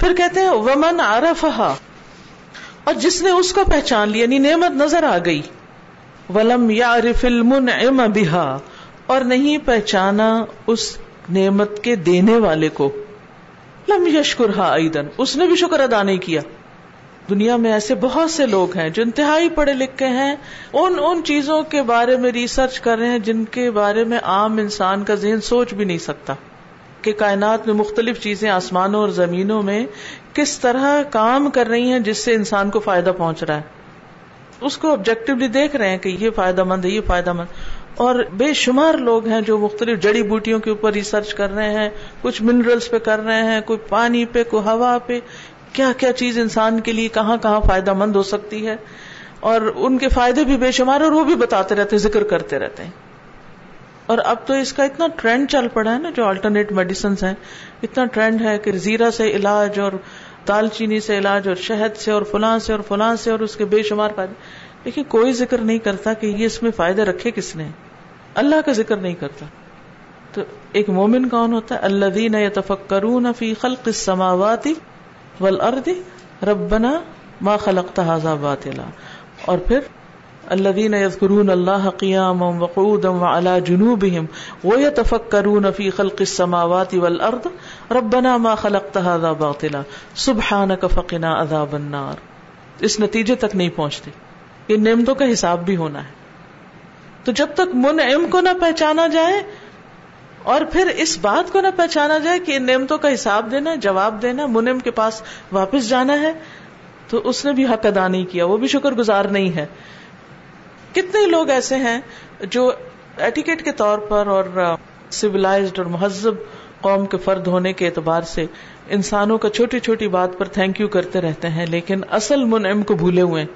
پھر کہتے ہیں ومن عرفہا، اور جس نے اس کو پہچان لیا یعنی نعمت نظر آ گئی، ولم یعرف المنعم بہا، اور نہیں پہچانا اس نعمت کے دینے والے کو، لم یشکرہا ایدن، اس نے بھی شکر ادا نہیں کیا. دنیا میں ایسے بہت سے لوگ ہیں جو انتہائی پڑھے لکھے ہیں، ان چیزوں کے بارے میں ریسرچ کر رہے ہیں جن کے بارے میں عام انسان کا ذہن سوچ بھی نہیں سکتا کہ کائنات میں مختلف چیزیں آسمانوں اور زمینوں میں کس طرح کام کر رہی ہیں جس سے انسان کو فائدہ پہنچ رہا ہے. اس کو آبجیکٹیولی دیکھ رہے ہیں کہ یہ فائدہ مند ہے، یہ فائدہ مند. اور بے شمار لوگ ہیں جو مختلف جڑی بوٹیوں کے اوپر ریسرچ کر رہے ہیں، کچھ منرلز پہ کر رہے ہیں، کوئی پانی پہ، کوئی ہوا پہ، کیا کیا چیز انسان کے لیے کہاں کہاں فائدہ مند ہو سکتی ہے. اور ان کے فائدے بھی بے شمار، اور وہ بھی بتاتے رہتے ہیں، ذکر کرتے رہتے ہیں. اور اب تو اس کا اتنا ٹرینڈ چل پڑا ہے نا، جو آلٹرنیٹ میڈیسنز ہیں، اتنا ٹرینڈ ہے کہ زیرہ سے علاج، اور دال چینی سے علاج، اور شہد سے، اور فلاں سے، اور فلاں سے، اور اس کے بے شمار فائدے. لیکن کوئی ذکر نہیں کرتا کہ یہ اس میں فائدے رکھے کس نے، اللہ کا ذکر نہیں کرتا. تو ایک مومن کون ہوتا ہے؟ الذین یتفکرون فی خلق السماوات والارض ربنا ما خلقت ھذا باطلا، اور پھر الذین یذکرون اللہ قیاما وقعودا وعلی جنوبہم ویتفکرون فی خلق السماوات والارض ربنا ما خلقت ھذا باطلا سبحانک فقنا عذاب النار. اس نتیجے تک نہیں پہنچتے، یہ نعمتوں کا حساب بھی ہونا ہے. تو جب تک منعم کو نہ پہچانا جائے اور پھر اس بات کو نہ پہچانا جائے کہ ان نعمتوں کا حساب دینا، جواب دینا، منعم کے پاس واپس جانا ہے، تو اس نے بھی حق ادا نہیں کیا، وہ بھی شکر گزار نہیں ہے. کتنے لوگ ایسے ہیں جو ایٹیکیٹ کے طور پر اور سویلائزڈ اور مہذب قوم کے فرد ہونے کے اعتبار سے انسانوں کا چھوٹی چھوٹی بات پر تھینک یو کرتے رہتے ہیں، لیکن اصل منعم کو بھولے ہوئے ہیں،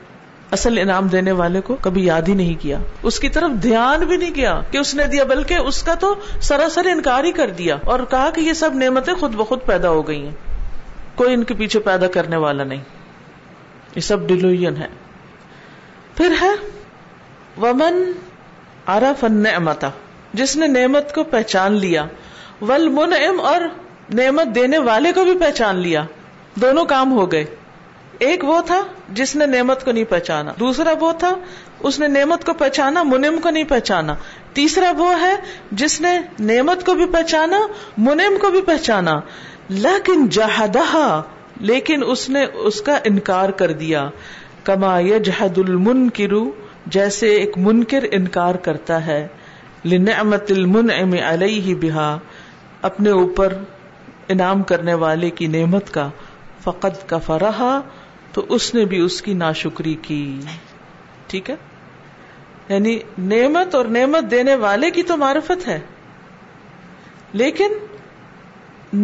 اصل انعام دینے والے کو کبھی یاد ہی نہیں کیا، اس کی طرف دھیان بھی نہیں کیا کہ اس نے دیا، بلکہ اس کا تو سراسر انکار ہی کر دیا اور کہا کہ یہ سب نعمتیں خود بخود پیدا ہو گئی ہیں، کوئی ان کے پیچھے پیدا کرنے والا نہیں. یہ سب ڈیلوژن ہے. پھر ہے ومن عرف النعمت، جس نے نعمت کو پہچان لیا، والمنعم، اور نعمت دینے والے کو بھی پہچان لیا. دونوں کام ہو گئے. ایک وہ تھا جس نے نعمت کو نہیں پہچانا، دوسرا وہ تھا اس نے نعمت کو پہچانا، منعم کو نہیں پہچانا. تیسرا وہ ہے جس نے نعمت کو بھی پہچانا، منعم کو بھی پہچانا، لیکن جحدہا، لیکن اس نے اس کا انکار کر دیا. کما یجحد المنکر، جیسے ایک منکر انکار کرتا ہے، لنعمت المنعم علیہ بہا، اپنے اوپر انعام کرنے والے کی نعمت کا. فقد کفرہا، تو اس نے بھی اس کی ناشکری کی. ٹھیک ہے، یعنی نعمت اور نعمت دینے والے کی تو معرفت ہے، لیکن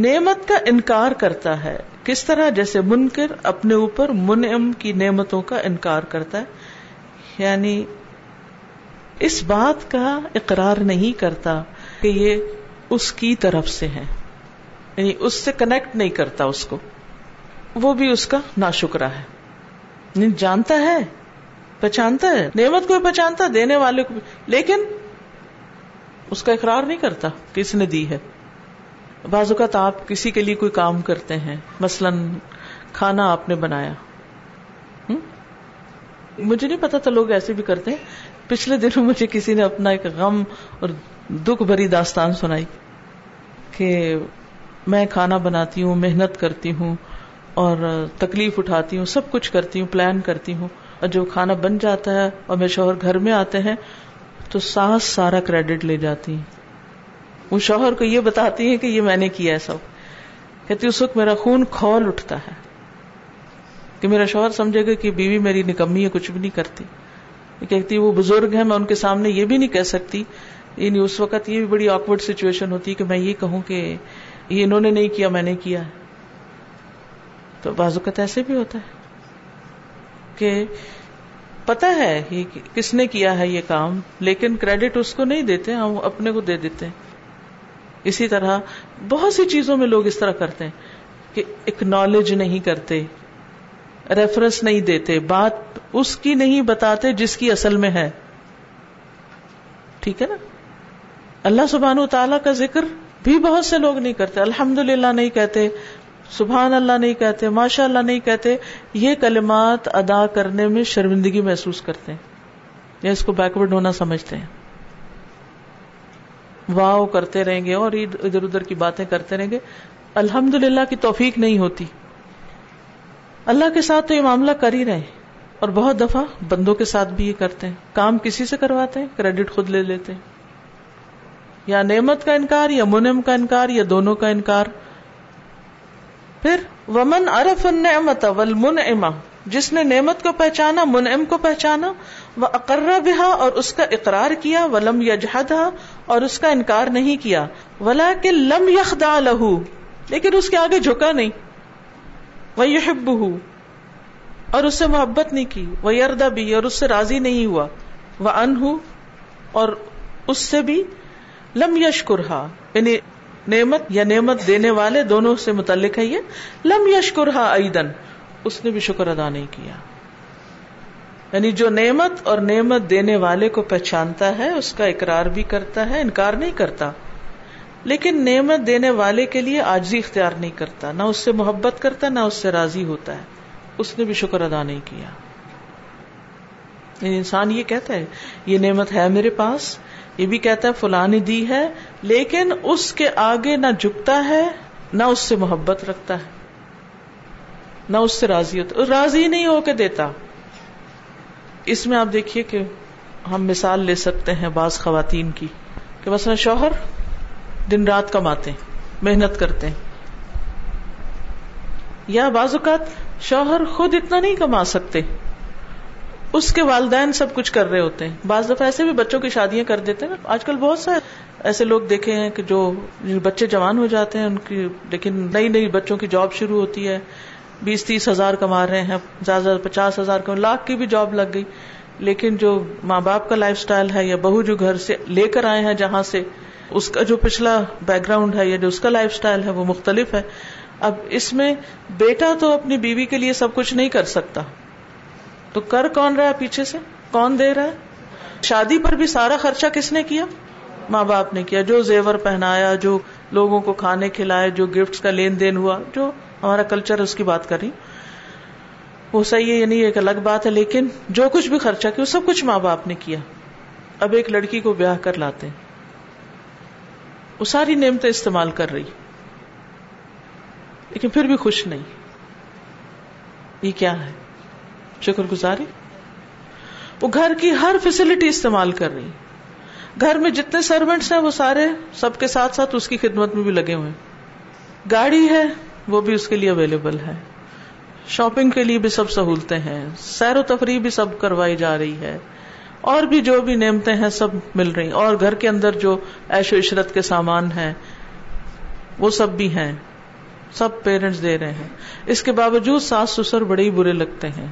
نعمت کا انکار کرتا ہے. کس طرح؟ جیسے منکر اپنے اوپر منعم کی نعمتوں کا انکار کرتا ہے، یعنی اس بات کا اقرار نہیں کرتا کہ یہ اس کی طرف سے ہے، یعنی اس سے کنیکٹ نہیں کرتا اس کو، وہ بھی اس کا ناشکرہ ہے. جانتا ہے، پہچانتا ہے، نعمت کو پہچانتا، دینے والے کو، لیکن اس کا اقرار نہیں کرتا کہ اس نے دی ہے. بعض اوقات آپ کسی کے لیے کوئی کام کرتے ہیں، مثلا کھانا آپ نے بنایا. مجھے نہیں پتا تھا لوگ ایسے بھی کرتے ہیں. پچھلے دنوں مجھے کسی نے اپنا ایک غم اور دکھ بھری داستان سنائی کہ میں کھانا بناتی ہوں، محنت کرتی ہوں اور تکلیف اٹھاتی ہوں، سب کچھ کرتی ہوں، پلان کرتی ہوں، اور جو کھانا بن جاتا ہے اور میرے شوہر گھر میں آتے ہیں تو ساس سارا کریڈٹ لے جاتی ہیں. وہ شوہر کو یہ بتاتی ہیں کہ یہ میں نے کیا ہے سب. کہتی اس وقت میرا خون کھول اٹھتا ہے کہ میرا شوہر سمجھے گا کہ بیوی میری نکمی ہے، کچھ بھی نہیں کرتی. کہتی وہ بزرگ ہیں، میں ان کے سامنے یہ بھی نہیں کہہ سکتی. یعنی اس وقت یہ بھی بڑی آکورڈ سچویشن ہوتی کہ میں یہ کہوں کہ یہ انہوں نے نہیں کیا، میں نے کیا. تو بعض اوقات ایسے بھی ہوتا ہے کہ پتہ ہے یہ کس نے کیا ہے یہ کام، لیکن کریڈٹ اس کو نہیں دیتے، ہم اپنے کو دے دیتے ہیں. اسی طرح بہت سی چیزوں میں لوگ اس طرح کرتے ہیں کہ اکنالج نہیں کرتے، ریفرنس نہیں دیتے، بات اس کی نہیں بتاتے جس کی اصل میں ہے. ٹھیک ہے نا. اللہ سبحانہ و تعالیٰ کا ذکر بھی بہت سے لوگ نہیں کرتے، الحمدللہ نہیں کہتے، سبحان اللہ نہیں کہتے، ماشاء اللہ نہیں کہتے، یہ کلمات ادا کرنے میں شرمندگی محسوس کرتے ہیں یا اس کو بیکورڈ ہونا سمجھتے ہیں. واو کرتے رہیں گے اور ادھر ادھر کی باتیں کرتے رہیں گے، الحمدللہ کی توفیق نہیں ہوتی. اللہ کے ساتھ تو یہ معاملہ کر ہی رہے ہیں، اور بہت دفعہ بندوں کے ساتھ بھی یہ کرتے ہیں. کام کسی سے کرواتے ہیں، کریڈٹ خود لے لیتے ہیں، یا نعمت کا انکار یا منعم کا انکار یا دونوں کا انکار. پھر ومن عرف النعمت والمنعم، جس نے نعمت کو پہچانا، منعم کو پہچانا، واقر بها، اور اس کا اقرار کیا، ولم یجحدها، اور اس کا انکار نہیں کیا، ولکن لم یخضع له، لیکن اس کے آگے جھکا نہیں، ویحبه، اور اس سے محبت نہیں کی، ویرضى به، اور اس سے راضی نہیں ہوا، وعنه، اور اس سے بھی، لم یشکرها، یعنی نعمت یا نعمت دینے والے دونوں سے متعلق ہے یہ، لم یشکرها ایدن، اس نے بھی شکر ادا نہیں کیا. یعنی جو نعمت اور نعمت دینے والے کو پہچانتا ہے، اس کا اقرار بھی کرتا ہے، انکار نہیں کرتا، لیکن نعمت دینے والے کے لیے عاجزی اختیار نہیں کرتا، نہ اس سے محبت کرتا، نہ اس سے راضی ہوتا ہے، اس نے بھی شکر ادا نہیں کیا. یعنی انسان یہ کہتا ہے یہ نعمت ہے میرے پاس، یہ بھی کہتا ہے فلاں نے دی ہے، لیکن اس کے آگے نہ جھکتا ہے، نہ اس سے محبت رکھتا ہے، نہ اس سے راضی ہوتا، راضی نہیں ہو کے دیتا. اس میں آپ دیکھیے کہ ہم مثال لے سکتے ہیں بعض خواتین کی، کہ مثلا شوہر دن رات کماتے ہیں، محنت کرتے ہیں، یا بعض اوقات شوہر خود اتنا نہیں کما سکتے، اس کے والدین سب کچھ کر رہے ہوتے ہیں. بعض دفعہ ایسے بھی بچوں کی شادیاں کر دیتے ہیں. آج کل بہت سارے ایسے لوگ دیکھے ہیں کہ جو بچے جوان ہو جاتے ہیں ان کی، لیکن نئی نئی بچوں کی جاب شروع ہوتی ہے، 20-30 ہزار کما رہے ہیں، زیادہ زیادہ 50 ہزار کما، 1 لاکھ کی بھی جاب لگ گئی، لیکن جو ماں باپ کا لائف سٹائل ہے یا بہو جو گھر سے لے کر آئے ہیں، جہاں سے اس کا جو پچھلا بیک گراؤنڈ ہے یا جو اس کا لائف سٹائل ہے وہ مختلف ہے. اب اس میں بیٹا تو اپنی بیوی کے لیے سب کچھ نہیں کر سکتا، تو کر کون رہا ہے؟ پیچھے سے کون دے رہا ہے؟ شادی پر بھی سارا خرچہ کس نے کیا؟ ماں باپ نے کیا. جو زیور پہنایا، جو لوگوں کو کھانے کھلائے، جو گفٹس کا لین دین ہوا، جو ہمارا کلچر اس کی بات کر رہی، وہ صحیح ہے یا نہیں ایک الگ بات ہے، لیکن جو کچھ بھی خرچہ کیا سب کچھ ماں باپ نے کیا. اب ایک لڑکی کو بیاہ کر لاتے ہیں، وہ ساری نعمتیں استعمال کر رہی، لیکن پھر بھی خوش نہیں. یہ کیا ہے؟ شکر گزاری. وہ گھر کی ہر فیسلٹی استعمال کر رہی، گھر میں جتنے سرونٹس ہیں وہ سارے سب کے ساتھ ساتھ اس کی خدمت میں بھی لگے ہوئے ہیں، گاڑی ہے وہ بھی اس کے لیے اویلیبل ہے، شاپنگ کے لیے بھی سب سہولتیں ہیں، سیر و تفریح بھی سب کروائی جا رہی ہے، اور بھی جو بھی نعمتیں ہیں سب مل رہی ہیں، اور گھر کے اندر جو عیش و عشرت کے سامان ہیں وہ سب بھی ہیں، سب پیرنٹس دے رہے ہیں. اس کے باوجود ساس سسر بڑے ہی برے لگتے ہیں،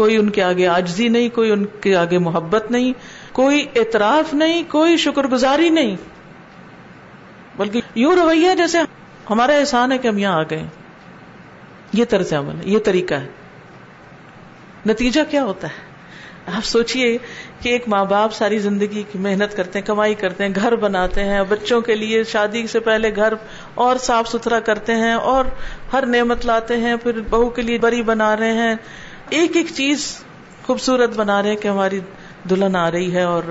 کوئی ان کے آگے عاجزی نہیں، کوئی ان کے آگے محبت نہیں، کوئی اعتراف نہیں، کوئی شکر گزاری نہیں، بلکہ یوں رویہ جیسے ہمارا احسان ہے کہ ہم یہاں آ گئے. یہ طرز عمل ہے، یہ طریقہ ہے. نتیجہ کیا ہوتا ہے؟ آپ سوچئے کہ ایک ماں باپ ساری زندگی کی محنت کرتے ہیں، کمائی کرتے ہیں، گھر بناتے ہیں بچوں کے لیے، شادی سے پہلے گھر اور صاف ستھرا کرتے ہیں، اور ہر نعمت لاتے ہیں، پھر بہو کے لیے بری بنا رہے ہیں، ایک ایک چیز خوبصورت بنا رہے ہیں کہ ہماری دلہن آ رہی ہے، اور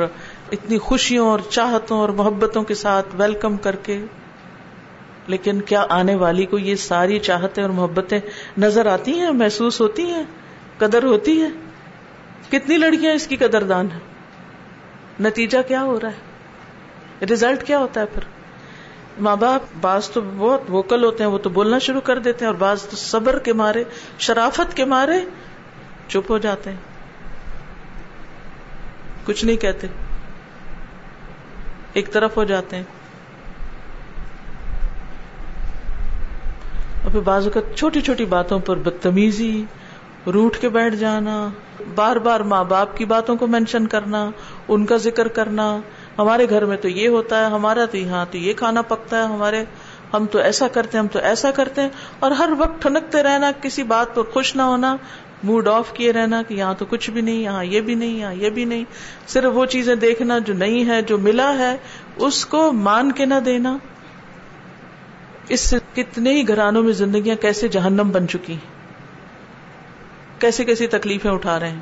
اتنی خوشیوں اور چاہتوں اور محبتوں کے ساتھ ویلکم کر کے. لیکن کیا آنے والی کو یہ ساری چاہتیں اور محبتیں نظر آتی ہیں، محسوس ہوتی ہیں، قدر ہوتی ہے؟ کتنی لڑکیاں اس کی قدردان ہیں؟ نتیجہ کیا ہو رہا ہے؟ ریزلٹ کیا ہوتا ہے؟ پھر ماں باپ بعض تو بہت ووکل ہوتے ہیں، وہ تو بولنا شروع کر دیتے ہیں، اور بعض تو صبر کے مارے، شرافت کے مارے چپ ہو جاتے ہیں، کچھ نہیں کہتے، ایک طرف ہو جاتے ہیں. اور پھر بعض اوقات چھوٹی چھوٹی باتوں پر بدتمیزی، روٹھ کے بیٹھ جانا، بار بار ماں باپ کی باتوں کو مینشن کرنا، ان کا ذکر کرنا، ہمارے گھر میں تو یہ ہوتا ہے، ہمارا تو یہاں تو یہ کھانا پکتا ہے، ہمارے ہم تو ایسا کرتے ہیں، ہم تو ایسا کرتے ہیں، اور ہر وقت ٹھنکتے رہنا، کسی بات پر خوش نہ ہونا، موڈ آف کیے رہنا کہ یہاں تو کچھ بھی نہیں، یہاں یہ بھی نہیں، یہاں یہ بھی نہیں، صرف وہ چیزیں دیکھنا جو نہیں ہے، جو ملا ہے اس کو مان کے نہ دینا. اس سے کتنے ہی گھرانوں میں زندگیاں کیسے جہنم بن چکی ہیں، کیسے کیسی تکلیفیں اٹھا رہے ہیں.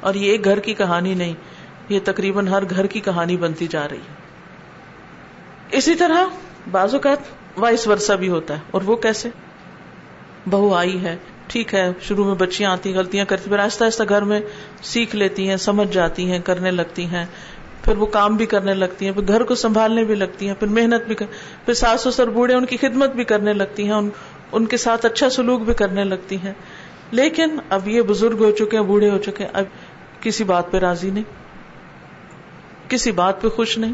اور یہ ایک گھر کی کہانی نہیں، یہ تقریباً ہر گھر کی کہانی بنتی جا رہی ہے. اسی طرح بعض اوقات وائس ورثہ بھی ہوتا ہے. اور وہ کیسے؟ بہو آئی ہے، ٹھیک ہے، شروع میں بچیاں آتی غلطیاں کرتی، پھر آہستہ آہستہ گھر میں سیکھ لیتی ہیں، سمجھ جاتی ہیں، کرنے لگتی ہیں، پھر وہ کام بھی کرنے لگتی ہیں، پھر گھر کو سنبھالنے بھی لگتی ہیں، پھر محنت بھی پھر ساس سسر بوڑھے ان کی خدمت بھی کرنے لگتی ہیں، ان کے ساتھ اچھا سلوک بھی کرنے لگتی ہیں. لیکن اب یہ بزرگ ہو چکے ہیں، بوڑھے ہو چکے ہیں، اب کسی بات پہ راضی نہیں، کسی بات پہ خوش نہیں،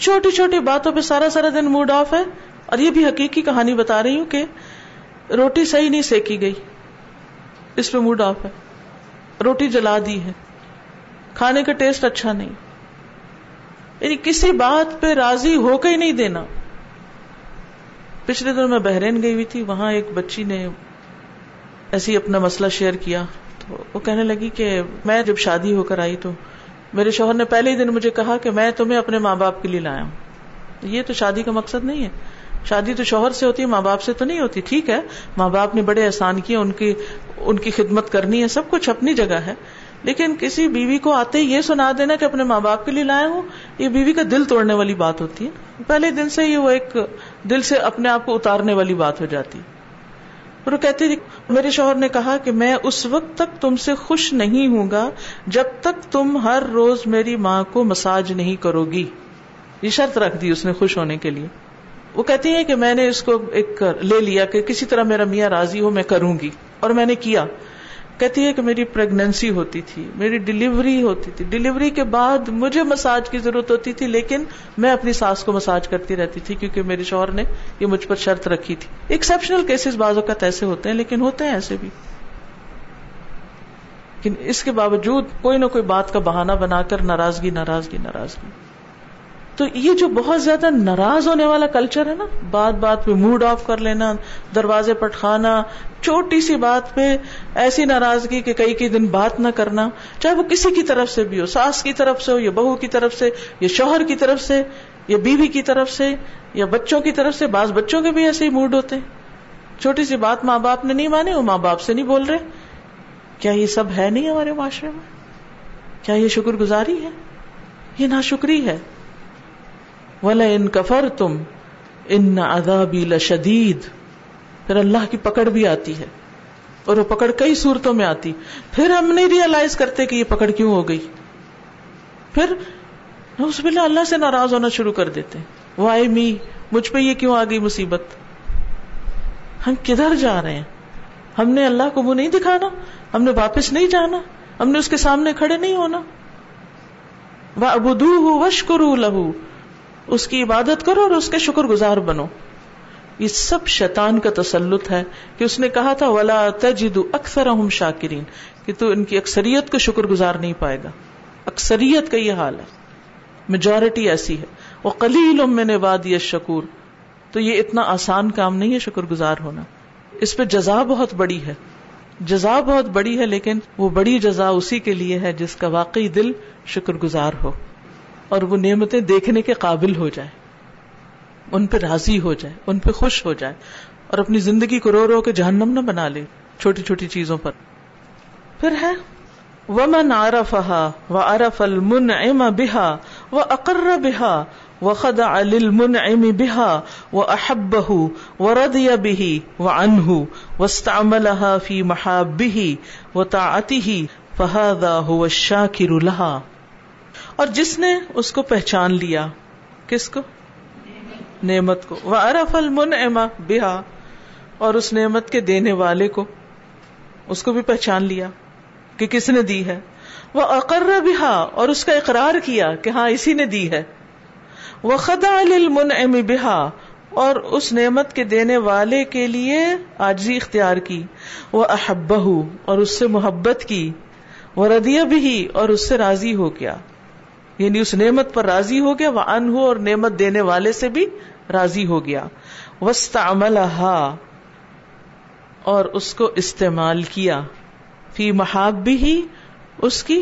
چھوٹی چھوٹی باتوں پہ سارا دن موڈ آف ہے. اور یہ بھی حقیقی کہانی بتا رہی ہوں کہ روٹی صحیح نہیں سیکی گئی، اس پہ موڈ آف ہے، روٹی جلا دی ہے، کھانے کا ٹیسٹ اچھا نہیں. یعنی کسی بات پہ راضی ہو کے ہی نہیں دینا. پچھلے دن میں بحرین گئی ہوئی تھی، وہاں ایک بچی نے ایسی اپنا مسئلہ شیئر کیا. تو وہ کہنے لگی کہ میں جب شادی ہو کر آئی تو میرے شوہر نے پہلے ہی دن مجھے کہا کہ میں تمہیں اپنے ماں باپ کے لیے لایا ہوں. یہ تو شادی کا مقصد نہیں ہے، شادی تو شوہر سے ہوتی ہے، ماں باپ سے تو نہیں ہوتی. ٹھیک ہے، ماں باپ نے بڑے احسان کیے، ان کی خدمت کرنی ہے، سب کچھ اپنی جگہ ہے. لیکن کسی بیوی کو آتے ہی یہ سنا دینا کہ اپنے ماں باپ کے لیے لائے ہوں، یہ بیوی کا دل توڑنے والی بات ہوتی ہے. پہلے دن سے ہی وہ ایک دل سے اپنے آپ کو اتارنے والی بات ہو جاتی. اور وہ کہتی تھی میرے شوہر نے کہا کہ میں اس وقت تک تم سے خوش نہیں ہوں گا جب تک تم ہر روز میری ماں کو مساج نہیں کرو گی. یہ شرط رکھ دی اس نے خوش ہونے کے لیے. وہ کہتی ہے کہ میں نے اس کو ایک لے لیا کہ کسی طرح میرا میاں راضی ہو میں کروں گی، اور میں نے کیا. کہتی ہے کہ میری پریگننسی ہوتی تھی، میری ڈیلیوری ہوتی تھی، ڈیلیوری کے بعد مجھے مساج کی ضرورت ہوتی تھی، لیکن میں اپنی ساس کو مساج کرتی رہتی تھی کیونکہ میرے شوہر نے یہ مجھ پر شرط رکھی تھی. ایکسیپشنل کیسز بعض اوقات ایسے ہوتے ہیں، لیکن ہوتے ہیں ایسے بھی. لیکن اس کے باوجود کوئی نہ کوئی بات کا بہانہ بنا کر ناراضگی. تو یہ جو بہت زیادہ ناراض ہونے والا کلچر ہے نا، بات بات پہ موڈ آف کر لینا، دروازے پٹخانا، چھوٹی سی بات پہ ایسی ناراضگی کہ کئی دن بات نہ کرنا، چاہے وہ کسی کی طرف سے بھی ہو، ساس کی طرف سے ہو یا بہو کی طرف سے یا شوہر کی طرف سے یا بیوی کی طرف سے یا بچوں کی طرف سے. بعض بچوں کے بھی ایسے ہی موڈ ہوتے ہیں، چھوٹی سی بات ماں باپ نے نہیں مانے، وہ ماں باپ سے نہیں بول رہے. کیا یہ سب ہے نہیں ہمارے معاشرے میں؟ کیا یہ شکر گزاری ہے؟ یہ ناشکری ہے. وَلَئِن كَفَرْتُمْ إِنَّ عَذَابِي لَشَدِيدٌ. پھر اللہ کی پکڑ بھی آتی ہے، اور وہ پکڑ کئی صورتوں میں آتی. پھر ہم نہیں ریئلائز کرتے کہ یہ پکڑ کیوں ہو گئی، پھر اس بلا اللہ سے ناراض ہونا شروع کر دیتے ہیں. وائی می، مجھ پہ یہ کیوں آ گئی مصیبت، ہم کدھر جا رہے ہیں؟ ہم نے اللہ کو منہ نہیں دکھانا، ہم نے واپس نہیں جانا، ہم نے اس کے سامنے کھڑے نہیں ہونا. وَعْبُدُوهُ وَاشْكُرُوا لَهُ، اس کی عبادت کرو اور اس کے شکر گزار بنو. یہ سب شیطان کا تسلط ہے کہ اس نے کہا تھا وَلَا تَجِدُ أَكْثَرَهُمْ شَاكِرِينَ، کہ تو ان کی اکثریت کو شکر گزار نہیں پائے گا. اکثریت کا یہ حال ہے، میجورٹی ایسی ہے. وَقَلِيلٌ مِّنْ عِبَادِيَ الشَّكُورُ، تو یہ اتنا آسان کام نہیں ہے شکر گزار ہونا، اس پہ جزا بہت بڑی ہے، جزا بہت بڑی ہے. لیکن وہ بڑی جزا اسی کے لیے ہے جس کا واقعی دل شکر گزار ہو اور وہ نعمتیں دیکھنے کے قابل ہو جائے، ان پہ راضی ہو جائے، ان پہ خوش ہو جائے، اور اپنی زندگی کو رو رو کے جہنم نہ بنا لے چھوٹی چھوٹی چیزوں پر. پھر ہے وَمَنْ عَرَفَهَا وَعَرَفَ الْمُنْعِمَ بِهَا وَأَقَرَّ بِهَا وَخَضَعَ لِلْمُنْعِمِ بِهَا وَأَحَبَّهُ وَرَضِيَ بِهِ وَعَنْهُ وَاسْتَعْمَلَهَا فِي مَحَابِّهِ وَطَاعَتِهِ فَهَذَا هُوَ الشَّاكِرُ لَهَا. اور جس نے اس کو پہچان لیا، کس کو؟ نعمت کو. وَعَرَفَ الْمُنْعِمَ بِهَا، اور اس نعمت کے دینے والے کو، اس کو بھی پہچان لیا کہ کس نے دی ہے. وَأَقَرَّ بِهَا، اور اس کا اقرار کیا کہ ہاں اسی نے دی ہے. وَخَضَعَ لِلْمُنْعِمِ بِهَا، اور اس نعمت کے دینے والے کے لیے عاجزی اختیار کی. وَأَحَبَّهُ، اور اس سے محبت کی. وَرَضِيَ بِهِ، اور اس سے راضی ہو گیا، یعنی اس نعمت پر راضی ہو گیا. وعنہ، اور نعمت دینے والے سے بھی راضی ہو گیا. واستعملها، اور اس کو استعمال کیا. فی محابہ، اس کی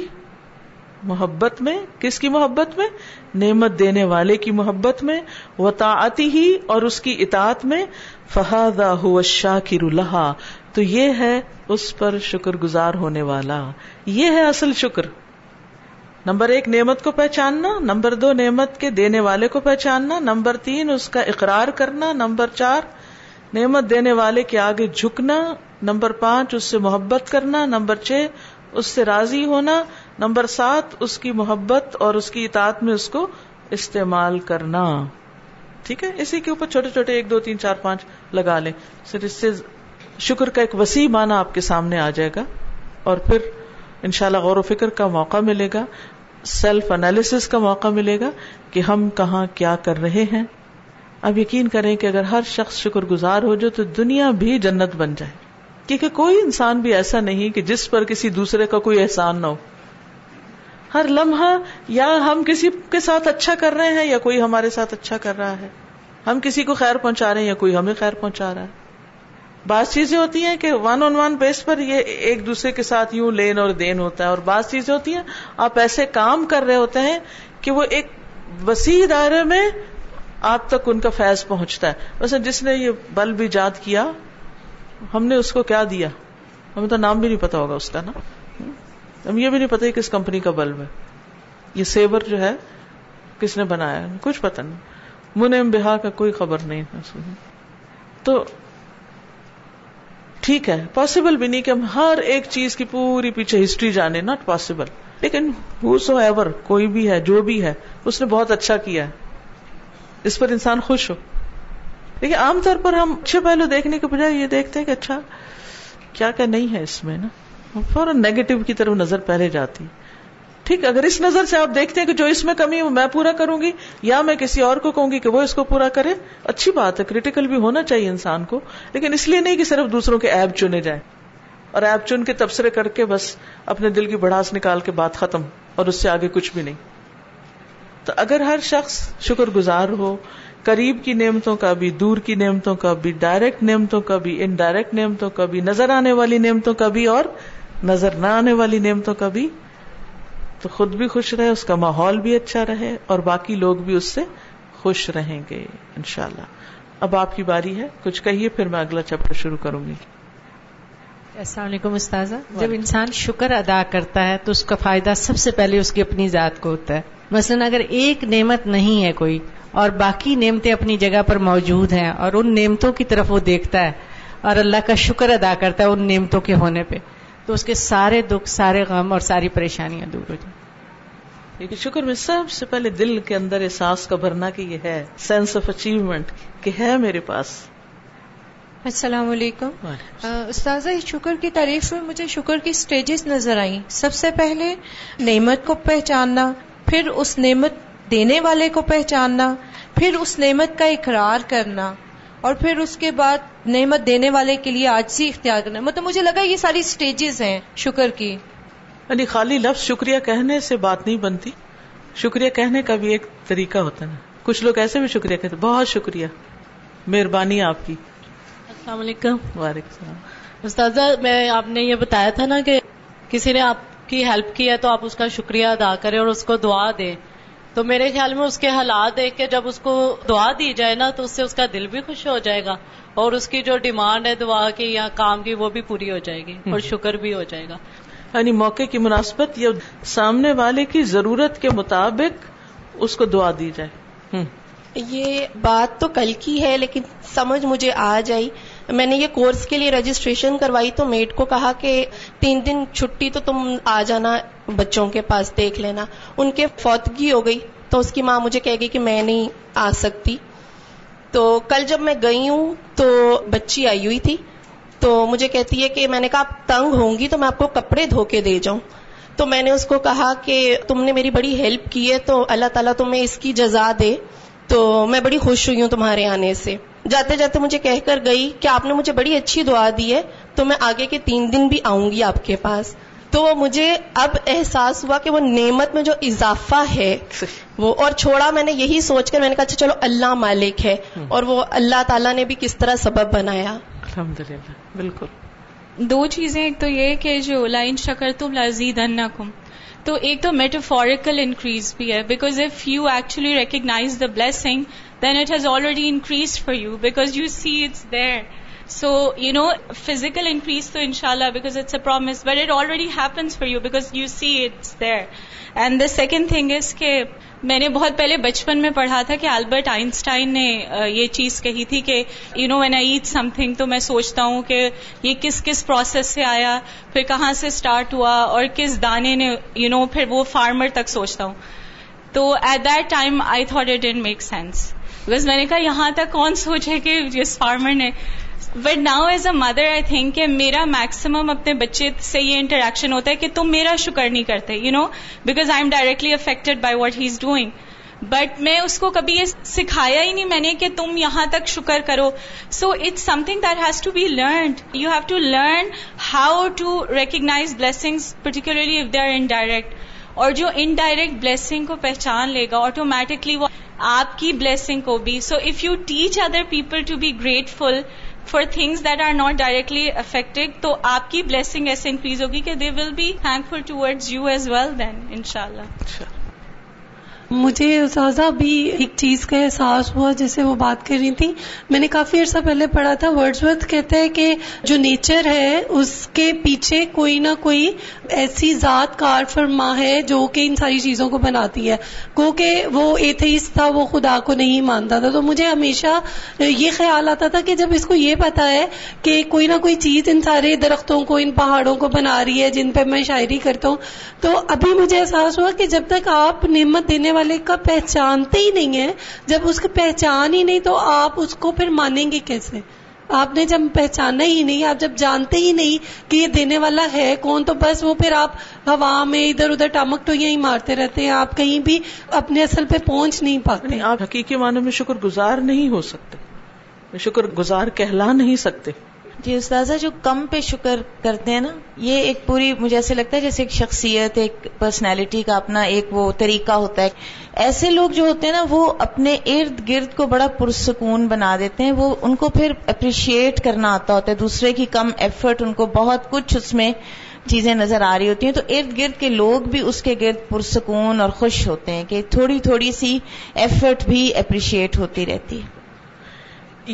محبت میں، کس کی محبت میں؟ نعمت دینے والے کی محبت میں، وطاعتہ اور اس کی اطاعت میں، فہذا هو الشاکر لها، تو یہ ہے اس پر شکر گزار ہونے والا، یہ ہے اصل شکر۔ نمبر 1 نعمت کو پہچاننا، نمبر 2 نعمت کے دینے والے کو پہچاننا، نمبر 3 اس کا اقرار کرنا، نمبر 4 نعمت دینے والے کے آگے جھکنا، نمبر 5 اس سے محبت کرنا، نمبر 6 اس سے راضی ہونا، نمبر 7 اس کی محبت اور اس کی اطاعت میں اس کو استعمال کرنا۔ ٹھیک ہے، اسی کے اوپر چھوٹے چھوٹے 1 2 3 4 5 لگا لیں، پھر اس سے شکر کا ایک وسیع معنی آپ کے سامنے آ جائے گا، اور پھر انشاءاللہ غور و فکر کا موقع ملے گا، سیلف انالیسس کا موقع ملے گا کہ ہم کہاں کیا کر رہے ہیں۔ اب یقین کریں کہ اگر ہر شخص شکر گزار ہو جائے تو دنیا بھی جنت بن جائے، کیونکہ کوئی انسان بھی ایسا نہیں کہ جس پر کسی دوسرے کا کوئی احسان نہ ہو۔ ہر لمحہ یا ہم کسی کے ساتھ اچھا کر رہے ہیں یا کوئی ہمارے ساتھ اچھا کر رہا ہے، ہم کسی کو خیر پہنچا رہے ہیں یا کوئی ہمیں خیر پہنچا رہا ہے۔ بعض چیزیں ہوتی ہیں کہ 1 on 1 بیس پر یہ ایک دوسرے کے ساتھ یوں لین اور دین ہوتا ہے، اور بعض چیزیں ہوتی ہیں آپ ایسے کام کر رہے ہوتے ہیں کہ وہ ایک وسیع دائرے میں آپ تک ان کا فیض پہنچتا ہے۔ مثلا جس نے یہ بلب ایجاد کیا، ہم نے اس کو کیا دیا، ہمیں تو نام بھی نہیں پتا ہوگا اس کا نا، ہم یہ بھی نہیں پتا کہ کس کمپنی کا بلب ہے، یہ سیبر جو ہے کس نے بنایا، کچھ پتا نہیں، منعم بہا کا کوئی خبر نہیں ہے۔ تو ٹھیک ہے، پاسبل بھی نہیں کہ ہم ہر ایک چیز کی پوری پیچھے ہسٹری جانے، ناٹ پاسبل، لیکن whosoever کوئی بھی ہے جو بھی ہے اس نے بہت اچھا کیا ہے، اس پر انسان خوش ہو۔ لیکن عام طور پر ہم اچھے پہلو دیکھنے کے بجائے یہ دیکھتے ہیں کہ اچھا کیا کیا نہیں ہے اس میں نا، فوراً نیگیٹو کی طرف نظر پہلے جاتی۔ ٹھیک، اگر اس نظر سے آپ دیکھتے ہیں کہ جو اس میں کمی ہے وہ میں پورا کروں گی یا میں کسی اور کو کہوں گی کہ وہ اس کو پورا کرے، اچھی بات ہے، کریٹیکل بھی ہونا چاہیے انسان کو، لیکن اس لیے نہیں کہ صرف دوسروں کے عیب چنے جائیں اور عیب چن کے تبصرے کر کے بس اپنے دل کی بڑھاس نکال کے بات ختم، اور اس سے آگے کچھ بھی نہیں۔ تو اگر ہر شخص شکر گزار ہو، قریب کی نعمتوں کا بھی، دور کی نعمتوں کا بھی، ڈائریکٹ نعمتوں کا بھی، انڈائریکٹ نعمتوں کا بھی، نظر آنے والی نعمتوں کا بھی اور نظر نہ آنے والی نعمتوں کا بھی، تو خود بھی خوش رہے، اس کا ماحول بھی اچھا رہے، اور باقی لوگ بھی اس سے خوش رہیں گے انشاءاللہ۔ اب آپ کی باری ہے، کچھ کہیے پھر میں اگلا چیپٹر شروع کروں گی۔ السلام علیکم استاذہ، جب انسان شکر ادا کرتا ہے تو اس کا فائدہ سب سے پہلے اس کی اپنی ذات کو ہوتا ہے۔ مثلا اگر ایک نعمت نہیں ہے کوئی اور باقی نعمتیں اپنی جگہ پر موجود ہیں، اور ان نعمتوں کی طرف وہ دیکھتا ہے اور اللہ کا شکر ادا کرتا ہے ان نعمتوں کے ہونے پہ، تو اس کے سارے دکھ، سارے غم اور ساری پریشانیاں دور ہو جائیں۔ لیکن شکر میں سب سے پہلے دل کے اندر احساس کا بھرنا کہ یہ ہے، سینس آف اچیومنٹ کہ ہے میرے پاس۔ السلام علیکم استاذہ، شکر کی تعریف میں مجھے شکر کی سٹیجز نظر آئیں۔ سب سے پہلے نعمت کو پہچاننا، پھر اس نعمت دینے والے کو پہچاننا، پھر اس نعمت کا اقرار کرنا، اور پھر اس کے بعد نعمت دینے والے کے لیے عاجزی اختیار کرنا۔ مطلب مجھے لگا یہ ساری سٹیجز ہیں شکر کی۔ یعنی خالی لفظ شکریہ کہنے سے بات نہیں بنتی، شکریہ کہنے کا بھی ایک طریقہ ہوتا ہے نا۔ کچھ لوگ ایسے بھی شکریہ کہتے ہیں، بہت شکریہ، مہربانی آپ کی۔ السلام علیکم۔ وعلیکم السلام۔ استاذہ میں آپ نے یہ بتایا تھا نا کہ کسی نے آپ کی ہیلپ کی ہے تو آپ اس کا شکریہ ادا کریں اور اس کو دعا دیں، تو میرے خیال میں اس کے حالات دیکھ کے جب اس کو دعا دی جائے نا تو اس سے اس کا دل بھی خوش ہو جائے گا، اور اس کی جو ڈیمانڈ ہے دعا کی یا کام کی وہ بھی پوری ہو جائے گی اور شکر بھی ہو جائے گا۔ یعنی موقع کی مناسبت یا سامنے والے کی ضرورت کے مطابق اس کو دعا دی جائے۔ یہ بات تو کل کی ہے لیکن سمجھ مجھے آ جائی۔ میں نے یہ کورس کے لیے رجسٹریشن کروائی تو میٹ کو کہا کہ 3 دن چھٹی تو تم آ جانا بچوں کے پاس دیکھ لینا، ان کے فوتگی ہو گئی تو اس کی ماں مجھے کہے گی کہ میں نہیں آ سکتی۔ تو کل جب میں گئی ہوں تو بچی آئی ہوئی تھی، تو مجھے کہتی ہے کہ میں نے کہا آپ تنگ ہوں گی تو میں آپ کو کپڑے دھو کے دے جاؤں، تو میں نے اس کو کہا کہ تم نے میری بڑی ہیلپ کی ہے تو اللہ تعالیٰ تمہیں اس کی جزا دے، تو میں بڑی خوش ہوئی ہوں تمہارے آنے سے۔ جاتے جاتے مجھے کہہ کر گئی کہ آپ نے مجھے بڑی اچھی دعا دی ہے تو میں آگے کے 3 دن بھی آؤں گی آپ کے پاس۔ تو مجھے اب احساس ہوا کہ وہ نعمت میں جو اضافہ ہے وہ، اور چھوڑا میں نے یہی سوچ کر، میں نے کہا چلو اللہ مالک ہے، اور وہ اللہ تعالیٰ نے بھی کس طرح سبب بنایا۔ الحمدللہ، بالکل دو چیزیں، ایک تو یہ کہ جو لَئِن شَکَرْتُمْ لَأَزِیدَنَّکُمْ، تو ایک تو metaphorical increase بھی ہے because if you actually recognize the blessing then it has already increased for you because you see it's there. So you know physical increase تو inshallah because it's a promise but it already happens for you because you see it's there. And the second thing is کہ میں نے بہت پہلے بچپن میں پڑھا تھا کہ البرٹ آئن سٹائن نے یہ چیز کہی تھی کہ you know when I ate something تو میں سوچتا ہوں کہ یہ کس کس پروسیس سے آیا، پھر کہاں سے سٹارٹ ہوا اور کس دانے نے یو نو، پھر وہ فارمر تک سوچتا ہوں. تو at that time I thought it didn't make sense because میں نے کہا یہاں تک کون سوچے کہ جس فارمر نے، but now as a mother I think کہ میرا میکسیمم اپنے بچے سے یہ انٹریکشن ہوتا ہے کہ تم میرا شکر نہیں کرتے، you know because I am directly affected by what he is doing, but میں اس کو کبھی یہ سکھایا ہی نہیں میں نے کہ تم یہاں تک شکر کرو. So it's something that has to be learned, you have to learn how to recognise blessings particularly if they are indirect. اور جو انڈائریکٹ بلیسنگ کو پہچان لے گا آٹومیٹکلی وہ آپ کی بلیسنگ کو بھی. So if you teach other people to be grateful for things that are not directly affected, تو آپ کی blessing ایسے increase ہوگی کہ they will be thankful towards you as well then, inshallah. مجھے استاذہ بھی ایک چیز کا احساس ہوا جیسے وہ بات کر رہی تھیں، میں نے کافی عرصہ پہلے پڑھا تھا ورڈزورتھ کہتا ہے کہ جو نیچر ہے اس کے پیچھے کوئی نہ کوئی ایسی ذات کار فرما ہے جو کہ ان ساری چیزوں کو بناتی ہے، گو کہ وہ ایتھیسٹ تھا، وہ خدا کو نہیں مانتا تھا. تو مجھے ہمیشہ یہ خیال آتا تھا کہ جب اس کو یہ پتا ہے کہ کوئی نہ کوئی چیز ان سارے درختوں کو، ان پہاڑوں کو بنا رہی ہے جن پہ میں شاعری کرتا ہوں، تو ابھی مجھے احساس ہوا کہ جب تک آپ نعمت دینے والے کا پہچانتے ہی نہیں ہے، جب اس کو پہچان ہی نہیں تو آپ اس کو پھر مانیں گے کیسے؟ آپ نے جب پہچانا ہی نہیں، آپ جب جانتے ہی نہیں کہ یہ دینے والا ہے کون، تو بس وہ پھر آپ ہوا میں ادھر ادھر ٹامک تو یہی مارتے رہتے ہیں، آپ کہیں بھی اپنے اصل پہ پہنچ نہیں پاتے. آپ حقیقی معنی میں شکر گزار نہیں ہو سکتے، شکر گزار کہلا نہیں سکتے. جی استاذہ، جو کم پہ شکر کرتے ہیں نا، یہ ایک پوری مجھے ایسے لگتا ہے جیسے ایک شخصیت، ایک پرسنالٹی کا اپنا ایک وہ طریقہ ہوتا ہے. ایسے لوگ جو ہوتے ہیں نا وہ اپنے ارد گرد کو بڑا پرسکون بنا دیتے ہیں، وہ ان کو پھر اپریشیٹ کرنا آتا ہوتا ہے، دوسرے کی کم ایفرٹ ان کو بہت کچھ اس میں چیزیں نظر آ رہی ہوتی ہیں، تو ارد گرد کے لوگ بھی اس کے گرد پرسکون اور خوش ہوتے ہیں کہ تھوڑی تھوڑی سی ایفرٹ بھی اپریشیٹ ہوتی رہتی ہے.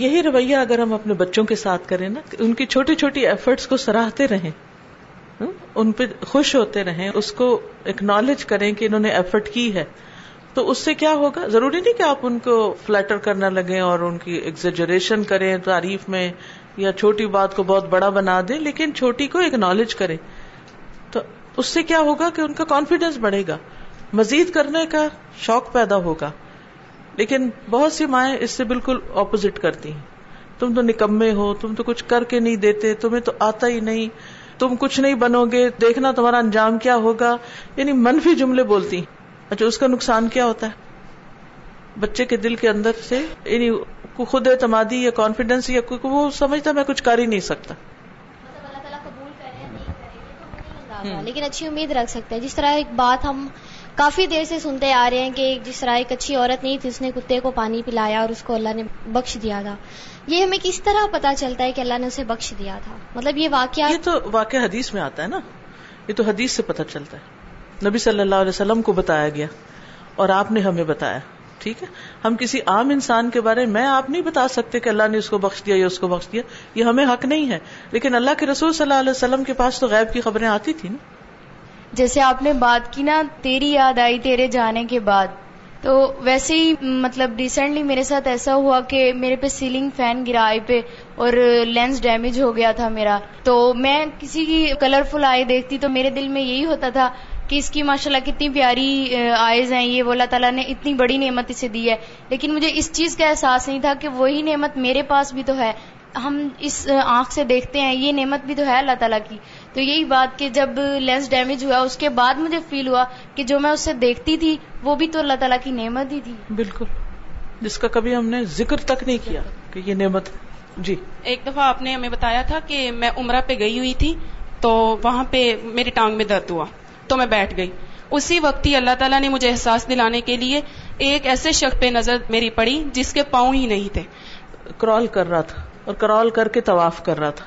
یہی رویہ اگر ہم اپنے بچوں کے ساتھ کریں نا، ان کی چھوٹی چھوٹی ایفرٹس کو سراہتے رہیں، ان پہ خوش ہوتے رہیں، اس کو اکنالج کریں کہ انہوں نے ایفرٹ کی ہے، تو اس سے کیا ہوگا؟ ضروری نہیں کہ آپ ان کو فلیٹر کرنا لگیں اور ان کی ایگزیجریشن کریں تعریف میں، یا چھوٹی بات کو بہت بڑا بنا دیں، لیکن چھوٹی کو اکنالج کریں، تو اس سے کیا ہوگا کہ ان کا کانفیڈینس بڑھے گا، مزید کرنے کا شوق پیدا ہوگا. لیکن بہت سی مائیں اس سے بالکل اپوزٹ کرتی ہیں، تم تو نکمے ہو، تم تو کچھ کر کے نہیں دیتے، تمہیں تو آتا ہی نہیں، تم کچھ نہیں بنو گے، دیکھنا تمہارا انجام کیا ہوگا، یعنی منفی جملے بولتی ہیں. اچھا اس کا نقصان کیا ہوتا ہے؟ بچے کے دل کے اندر سے یعنی خود اعتمادی یا کانفیڈینس، یا وہ سمجھتا میں کچھ کر ہی نہیں سکتا. اللہ تعالیٰ قبول کرے نہیں کرے لیکن اچھی امید رکھ سکتے ہیں. جس طرح ایک بات ہم کافی دیر سے سنتے آ رہے ہیں کہ جس طرح ایک اچھی عورت نہیں تھی، اس نے کتے کو پانی پلایا اور اس کو اللہ نے بخش دیا تھا، یہ ہمیں کس طرح پتہ چلتا ہے کہ اللہ نے اسے بخش دیا تھا؟ مطلب یہ تو واقعہ حدیث میں آتا ہے نا، یہ تو حدیث سے پتہ چلتا ہے، نبی صلی اللہ علیہ وسلم کو بتایا گیا اور آپ نے ہمیں بتایا. ٹھیک ہے، ہم کسی عام انسان کے بارے میں آپ نہیں بتا سکتے کہ اللہ نے اس کو بخش دیا یا اس کو بخش دیا، یہ ہمیں حق نہیں ہے. لیکن اللہ کے رسول صلی اللہ علیہ وسلم کے پاس تو غیب کی خبریں آتی تھیں نا. جیسے آپ نے بات کی نا، تیری یاد آئی تیرے جانے کے بعد، تو ویسے ہی مطلب ریسنٹلی میرے ساتھ ایسا ہوا کہ میرے پہ سیلنگ فین گرا آئی پہ اور لینس ڈیمیج ہو گیا تھا میرا. تو میں کسی کی کلرفل آئی دیکھتی تو میرے دل میں یہی ہوتا تھا کہ اس کی ماشاءاللہ کتنی پیاری آئیز ہیں، یہ اللہ تعالیٰ نے اتنی بڑی نعمت اسے دی ہے. لیکن مجھے اس چیز کا احساس نہیں تھا کہ وہی نعمت میرے پاس بھی تو ہے، ہم اس آنکھ سے دیکھتے ہیں، یہ نعمت بھی تو ہے اللہ تعالیٰ کی. تو یہی بات کہ جب لینس ڈیمیج ہوا اس کے بعد مجھے فیل ہوا کہ جو میں اسے دیکھتی تھی وہ بھی تو اللہ تعالیٰ کی نعمت ہی تھی. بالکل، جس کا کبھی ہم نے ذکر تک نہیں کیا کہ یہ نعمت. جی، ایک دفعہ آپ نے ہمیں بتایا تھا کہ میں عمرہ پہ گئی ہوئی تھی، تو وہاں پہ میری ٹانگ میں درد ہوا تو میں بیٹھ گئی. اسی وقت ہی اللہ تعالیٰ نے مجھے احساس دلانے کے لیے ایک ایسے شخص پہ نظر میری پڑی جس کے پاؤں ہی نہیں تھے، کرال کر رہا تھا اور کرال کر کے طواف کر رہا تھا.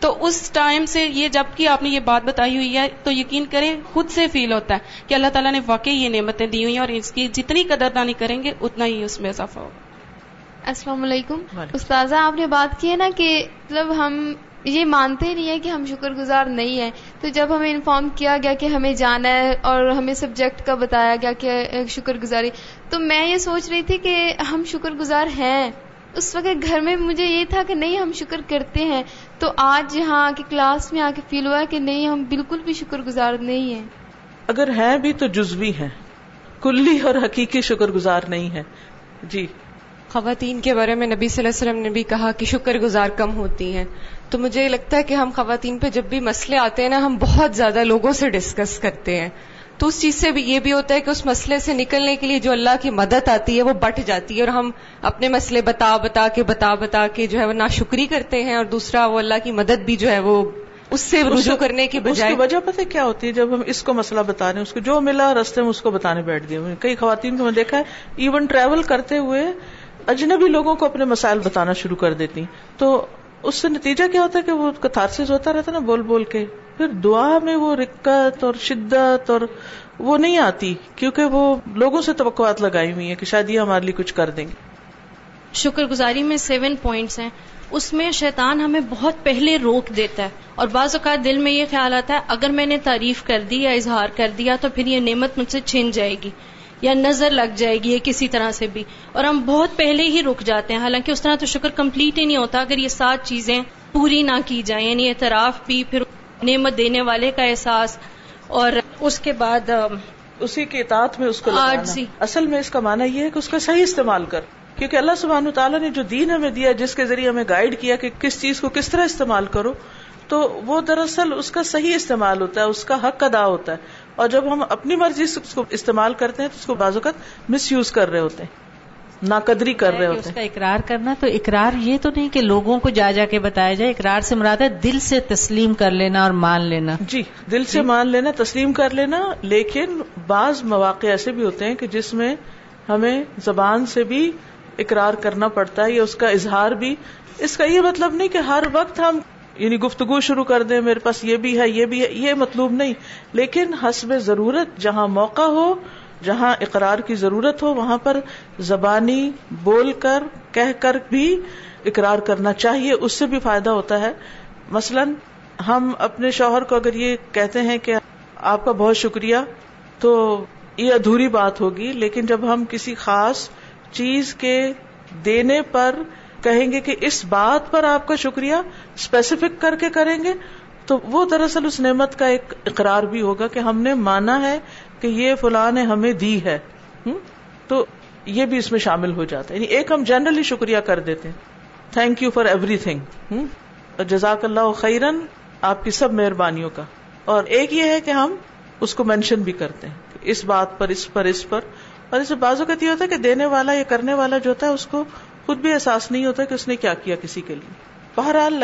تو اس ٹائم سے یہ جب کہ آپ نے یہ بات بتائی ہوئی ہے تو یقین کریں خود سے فیل ہوتا ہے کہ اللہ تعالیٰ نے واقعی یہ نعمتیں دی ہوئی ہیں اور اس کی جتنی قدردانی کریں گے اتنا ہی اس میں اضافہ ہوگا. السلام علیکم استاذہ, آپ نے بات کی ہے نا کہ مطلب ہم یہ مانتے نہیں ہیں کہ ہم شکر گزار نہیں ہیں, تو جب ہمیں انفارم کیا گیا کہ ہمیں جانا ہے اور ہمیں سبجیکٹ کا بتایا گیا کہ شکر گزاری, تو میں یہ سوچ رہی تھی کہ ہم شکر گزار ہیں. اس وقت گھر میں مجھے یہ تھا کہ نہیں ہم شکر کرتے ہیں, تو آج یہاں آ کے کلاس میں آ کے فیل ہوا کہ نہیں ہم بالکل بھی شکر گزار نہیں ہیں. اگر ہیں بھی تو جزوی ہیں, کلی اور حقیقی شکر گزار نہیں ہیں. جی خواتین کے بارے میں نبی صلی اللہ علیہ وسلم نے بھی کہا کہ شکر گزار کم ہوتی ہیں, تو مجھے لگتا ہے کہ ہم خواتین پہ جب بھی مسئلے آتے ہیں نا ہم بہت زیادہ لوگوں سے ڈسکس کرتے ہیں, تو اس چیز سے بھی یہ بھی ہوتا ہے کہ اس مسئلے سے نکلنے کے لیے جو اللہ کی مدد آتی ہے وہ بٹ جاتی ہے, اور ہم اپنے مسئلے بتا بتا کے جو ہے وہ ناشکری کرتے ہیں, اور دوسرا وہ اللہ کی مدد بھی جو ہے وہ اس سے رجوع کرنے کے بجائے. اس کی وجہ پتہ کیا ہوتی ہے, جب ہم اس کو مسئلہ بتا رہے ہیں اس کو جو ملا رستے میں اس کو بتانے بیٹھ گئے. کئی خواتین کو میں دیکھا ہے ایون ٹریول کرتے ہوئے اجنبی لوگوں کو اپنے مسائل بتانا شروع کر دیتی, تو اس سے نتیجہ کیا ہوتا ہے کہ وہ کتھارسس ہوتا رہتا نا بول بول کے, پھر دعا میں وہ رقت اور شدت اور وہ نہیں آتی کیونکہ وہ لوگوں سے توقعات لگائی ہوئی ہیں کہ شاید یہ ہمارے لیے کچھ کر دیں گے. شکر گزاری میں 7 پوائنٹس ہیں, اس میں شیطان ہمیں بہت پہلے روک دیتا ہے, اور بعض اوقات دل میں یہ خیال آتا ہے اگر میں نے تعریف کر دی یا اظہار کر دیا تو پھر یہ نعمت مجھ سے چھن جائے گی یا نظر لگ جائے گی یا کسی طرح سے بھی, اور ہم بہت پہلے ہی رک جاتے ہیں. حالانکہ اس طرح تو شکر کمپلیٹ ہی نہیں ہوتا اگر یہ 7 چیزیں پوری نہ کی جائیں, یعنی اعتراف بھی, پھر نعمت دینے والے کا احساس, اور اس کے بعد اسی کی اطاعت میں اس کو لگانا. اصل میں اس کا معنی یہ ہے کہ اس کا صحیح استعمال کر, کیونکہ اللہ سبحانہ وتعالیٰ نے جو دین ہمیں دیا جس کے ذریعے ہمیں گائیڈ کیا کہ کس چیز کو کس طرح استعمال کرو, تو وہ دراصل اس کا صحیح استعمال ہوتا ہے, اس کا حق ادا ہوتا ہے. اور جب ہم اپنی مرضی سے اس کو استعمال کرتے ہیں تو اس کو بعض اوقات مس یوز کر رہے ہوتے ہیں, ناقدری کر رہے ہوتے ہیں. اس کا اقرار کرنا, تو اقرار یہ تو نہیں کہ لوگوں کو جا جا کے بتایا جائے, اقرار سے مراد ہے دل سے تسلیم کر لینا اور مان لینا. جی دل سے مان لینا, تسلیم کر لینا, لیکن بعض مواقع ایسے بھی ہوتے ہیں کہ جس میں ہمیں زبان سے بھی اقرار کرنا پڑتا ہے یا اس کا اظہار بھی. اس کا یہ مطلب نہیں کہ ہر وقت ہم یعنی گفتگو شروع کر دیں میرے پاس یہ بھی ہے یہ بھی ہے, یہ مطلوب نہیں, لیکن حسب ضرورت جہاں موقع ہو, جہاں اقرار کی ضرورت ہو وہاں پر زبانی بول کر کہہ کر بھی اقرار کرنا چاہیے, اس سے بھی فائدہ ہوتا ہے. مثلا ہم اپنے شوہر کو اگر یہ کہتے ہیں کہ آپ کا بہت شکریہ, تو یہ ادھوری بات ہوگی, لیکن جب ہم کسی خاص چیز کے دینے پر کہیں گے کہ اس بات پر آپ کا شکریہ اسپیسیفک کر کے کریں گے, تو وہ دراصل اس نعمت کا ایک اقرار بھی ہوگا کہ ہم نے مانا ہے کہ یہ فلاں نے ہمیں دی ہے, تو یہ بھی اس میں شامل ہو جاتا ہے. یعنی ایک ہم جنرلی شکریہ کر دیتے ہیں, thank you for everything, جزاک اللہ خیرن, آپ کی سب مہربانیوں کا, اور ایک یہ ہے کہ ہم اس کو مینشن بھی کرتے ہیں اس بات پر اس پر اس پر, اور اس سے بعض اوقات یہ ہوتا ہے کہ دینے والا یا کرنے والا جو ہوتا ہے اس کو خود بھی احساس نہیں ہوتا کہ اس نے کیا کیا کسی کے لیے. بہرحال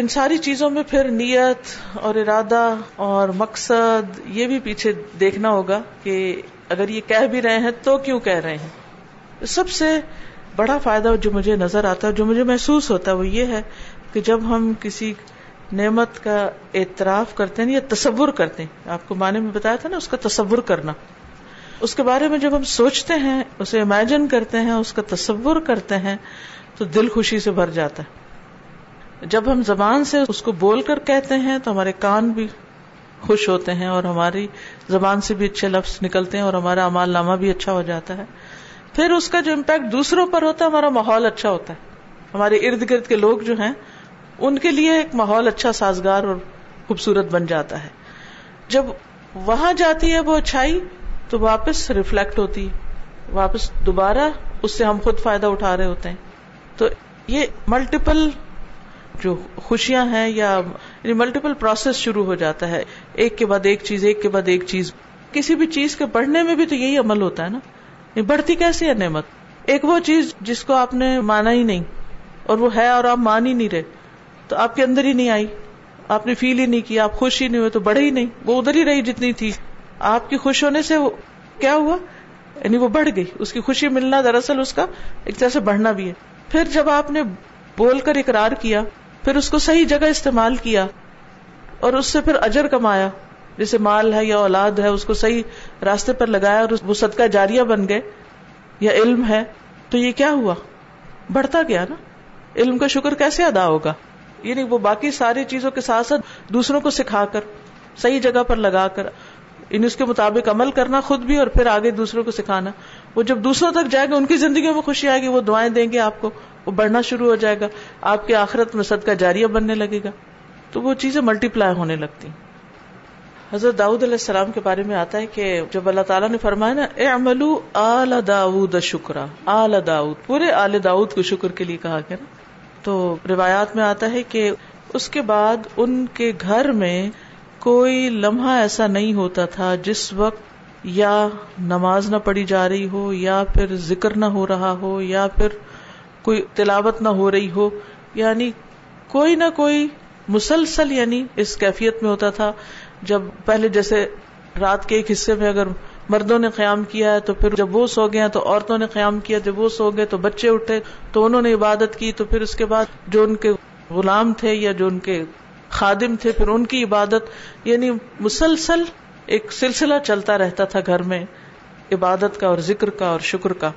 ان ساری چیزوں میں پھر نیت اور ارادہ اور مقصد یہ بھی پیچھے دیکھنا ہوگا کہ اگر یہ کہہ بھی رہے ہیں تو کیوں کہہ رہے ہیں. سب سے بڑا فائدہ جو مجھے نظر آتا ہے, جو مجھے محسوس ہوتا ہے, وہ یہ ہے کہ جب ہم کسی نعمت کا اعتراف کرتے ہیں یا تصور کرتے ہیں, آپ کو معنی میں بتایا تھا نا اس کا تصور کرنا, اس کے بارے میں جب ہم سوچتے ہیں, اسے امیجن کرتے ہیں, اس کا تصور کرتے ہیں, تو دل خوشی سے بھر جاتا ہے. جب ہم زبان سے اس کو بول کر کہتے ہیں تو ہمارے کان بھی خوش ہوتے ہیں اور ہماری زبان سے بھی اچھے لفظ نکلتے ہیں اور ہمارا اعمال نامہ بھی اچھا ہو جاتا ہے. پھر اس کا جو امپیکٹ دوسروں پر ہوتا ہے, ہمارا ماحول اچھا ہوتا ہے, ہمارے ارد گرد کے لوگ جو ہیں ان کے لیے ایک ماحول اچھا, سازگار اور خوبصورت بن جاتا ہے. جب وہاں جاتی ہے وہ اچھائی تو واپس ریفلیکٹ ہوتی, واپس دوبارہ اس سے ہم خود فائدہ اٹھا رہے ہوتے ہیں. تو یہ ملٹیپل جو خوشیاں ہیں یا ملٹیپل پروسیس شروع ہو جاتا ہے, ایک کے بعد ایک چیز, ایک کے بعد ایک چیز. کسی بھی چیز کے بڑھنے میں بھی تو یہی عمل ہوتا ہے نا, یہ بڑھتی کیسے ہے نعمت. ایک وہ چیز جس کو آپ نے مانا ہی نہیں اور وہ ہے اور آپ مان ہی نہیں رہے, تو آپ کے اندر ہی نہیں آئی, آپ نے فیل ہی نہیں کیا, آپ خوش ہی نہیں ہوئے, تو بڑھے ہی نہیں, وہ ادھر ہی رہی جتنی تھی. آپ کی خوش ہونے سے کیا ہوا, یعنی وہ بڑھ گئی, اس کی خوشی ملنا دراصل اس کا ایک طرح سے بڑھنا بھی ہے. پھر جب آپ نے بول کر اقرار کیا پھر اس کو صحیح جگہ استعمال کیا اور اس سے پھر اجر کمایا، جیسے مال ہے یا اولاد ہے اس کو صحیح راستے پر لگایا اور وہ صدقہ جاریہ بن گئے، یا علم ہے تو یہ کیا ہوا، بڑھتا گیا نا. علم کا شکر کیسے ادا ہوگا؟ یعنی وہ باقی ساری چیزوں کے ساتھ ساتھ دوسروں کو سکھا کر، صحیح جگہ پر لگا کر، یعنی اس کے مطابق عمل کرنا خود بھی اور پھر آگے دوسروں کو سکھانا. وہ جب دوسروں تک جائے گا ان کی زندگیوں میں خوشی آئے گی، وہ دعائیں دیں گے آپ کو، وہ بڑھنا شروع ہو جائے گا، آپ کے آخرت میں صدقہ جاریہ بننے لگے گا، تو وہ چیزیں ملٹی پلائی ہونے لگتی. حضرت داؤد علیہ السلام کے بارے میں آتا ہے کہ جب اللہ تعالیٰ نے فرمایا نا اعملوا آل داؤد شکرا، آل داؤد، پورے آل داؤد کو شکر کے لیے کہا گیا نا. تو روایات میں آتا ہے کہ اس کے بعد ان کے گھر میں کوئی لمحہ ایسا نہیں ہوتا تھا جس وقت یا نماز نہ پڑھی جا رہی ہو، یا پھر ذکر نہ ہو رہا ہو، یا پھر کوئی تلاوت نہ ہو رہی ہو. یعنی کوئی نہ کوئی مسلسل یعنی اس کیفیت میں ہوتا تھا. جب پہلے جیسے رات کے ایک حصے میں اگر مردوں نے قیام کیا ہے تو پھر جب وہ سو گئے تو عورتوں نے قیام کیا، جب وہ سو گئے تو بچے اٹھے تو انہوں نے عبادت کی، تو پھر اس کے بعد جو ان کے غلام تھے یا جو ان کے خادم تھے پھر ان کی عبادت. یعنی مسلسل ایک سلسلہ چلتا رہتا تھا گھر میں عبادت کا اور ذکر کا اور شکر کا.